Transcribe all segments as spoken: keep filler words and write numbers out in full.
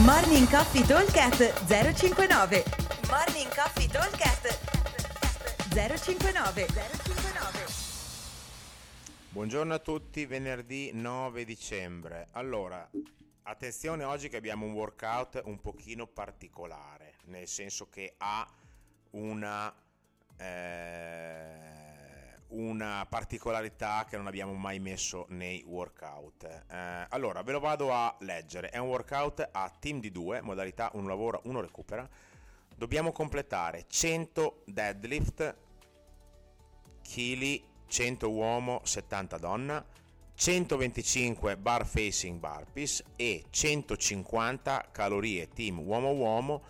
Morning Coffee Talkcast zero cinquantanove. Morning Coffee Talkcast zero cinquantanove. Buongiorno a tutti, venerdì nove dicembre. Allora, attenzione oggi che abbiamo un workout un pochino particolare, nel senso che ha una eh, una particolarità che non abbiamo mai messo nei workout. Eh, allora ve lo vado a leggere. È un workout a team di due, modalità uno lavora, uno recupera. Dobbiamo completare cento deadlift, chili, cento uomo, settanta donna, centoventicinque bar facing burpees e centocinquanta calorie team uomo uomo,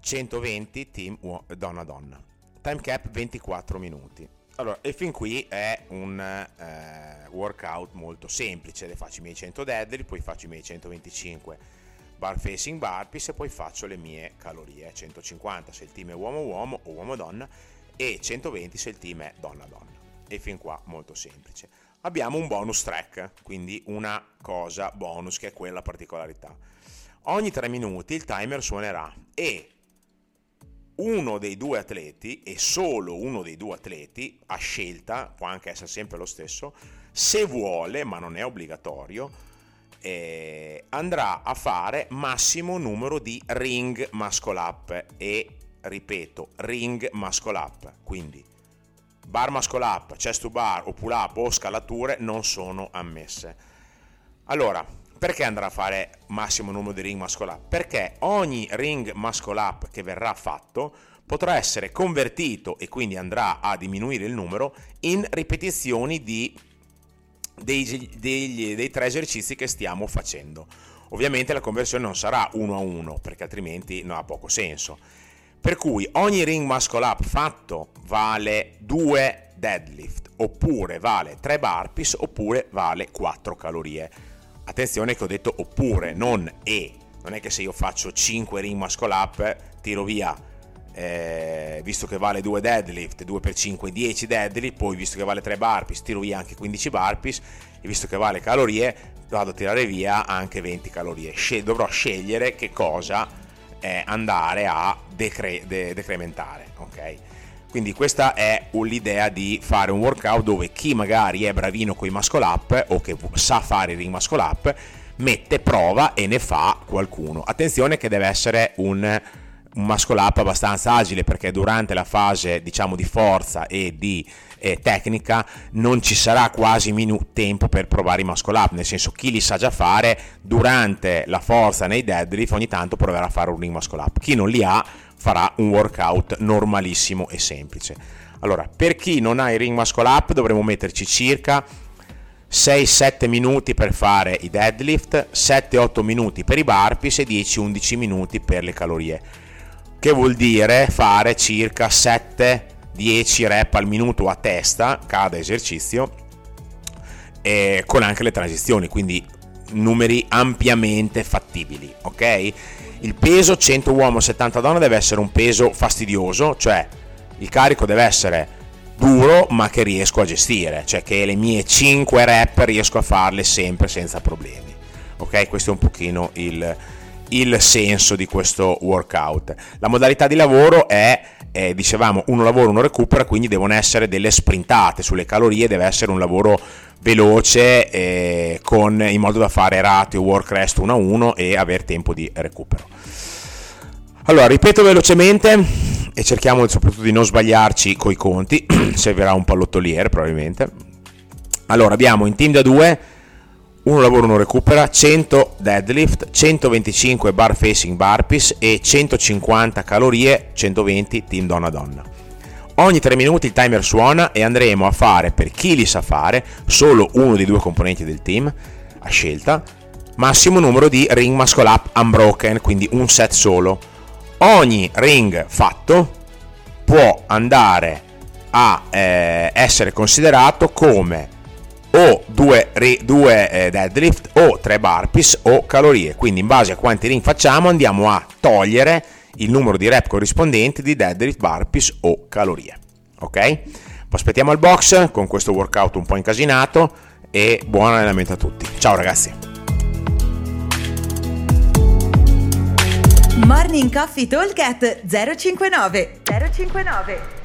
centoventi team uo- donna donna. Time cap ventiquattro minuti. Allora, e fin qui è un eh, workout molto semplice. Le faccio i miei cento deadlift, poi faccio i miei centoventicinque bar facing burpees e poi faccio le mie calorie, centocinquanta se il team è uomo uomo o uomo donna e centoventi se il team è donna donna. E fin qua molto semplice. Abbiamo un bonus track, quindi una cosa bonus che è quella particolarità. Ogni tre minuti il timer suonerà e uno dei due atleti, e solo uno dei due atleti, a scelta, può anche essere sempre lo stesso, se vuole, ma non è obbligatorio, eh, andrà a fare massimo numero di ring muscle up. E ripeto, ring muscle up, quindi bar muscle up, chest to bar o pull up o scalature non sono ammesse. Allora, perché andrà a fare massimo numero di ring muscle up? Perché ogni ring muscle up che verrà fatto potrà essere convertito, e quindi andrà a diminuire il numero, in ripetizioni di, dei, dei, dei tre esercizi che stiamo facendo. Ovviamente la conversione non sarà uno a uno, perché altrimenti non ha poco senso. Per cui ogni ring muscle up fatto vale due deadlift, oppure vale tre burpees, oppure vale quattro calorie. Attenzione che ho detto oppure, non e. Non è che se io faccio cinque ring muscle up tiro via, eh, visto che vale due deadlift, due per cinque dieci deadlift, poi visto che vale tre burpees tiro via anche quindici burpees e visto che vale calorie vado a tirare via anche venti calorie. Scel- dovrò scegliere che cosa eh, andare a decre- de- decrementare, ok? Quindi questa è l'idea di fare un workout dove chi magari è bravino con i muscle up o che sa fare i ring muscle up mette prova e ne fa qualcuno. Attenzione che deve essere un, un muscle up abbastanza agile, perché durante la fase, diciamo, di forza e di eh, tecnica non ci sarà quasi minu- tempo per provare i muscle up, nel senso chi li sa già fare durante la forza nei deadlift ogni tanto proverà a fare un ring muscle up, chi non li ha farà un workout normalissimo e semplice. Allora, per chi non ha i ring muscle up dovremo metterci circa sei sette minuti per fare i deadlift, sette otto minuti per i burpees e dieci undici minuti per le calorie, che vuol dire fare circa sette dieci rep al minuto a testa cada esercizio, e con anche le transizioni, quindi numeri ampiamente fattibili, ok? Il peso cento uomo settanta donna deve essere un peso fastidioso, cioè il carico deve essere duro ma che riesco a gestire, cioè che le mie cinque rep riesco a farle sempre senza problemi, ok? Questo è un pochino il, il senso di questo workout. La modalità di lavoro è, eh, dicevamo, uno lavora, uno recupera, quindi devono essere delle sprintate sulle calorie, deve essere un lavoro veloce, eh, con, in modo da fare ratio work rest uno a uno e aver tempo di recupero. Allora, ripeto velocemente e cerchiamo soprattutto di non sbagliarci coi conti servirà un pallottoliere probabilmente. Allora, abbiamo in team da due, uno lavora uno recupera, cento deadlift, centoventicinque bar facing burpees e centocinquanta calorie, centoventi team donna donna. Ogni tre minuti il timer suona e andremo a fare, per chi li sa fare, solo uno dei due componenti del team, a scelta, massimo numero di ring muscle up unbroken, quindi un set solo. Ogni ring fatto può andare a eh, essere considerato come o due, ri, due eh, deadlift o tre burpees o calorie, quindi in base a quanti ring facciamo andiamo a togliere il numero di rep corrispondenti di deadlift, burpees o calorie, ok? Aspettiamo al box con questo workout un po' incasinato e buon allenamento a tutti. Ciao ragazzi! Morning Coffee Talk at zero cinquantanove zero cinquantanove.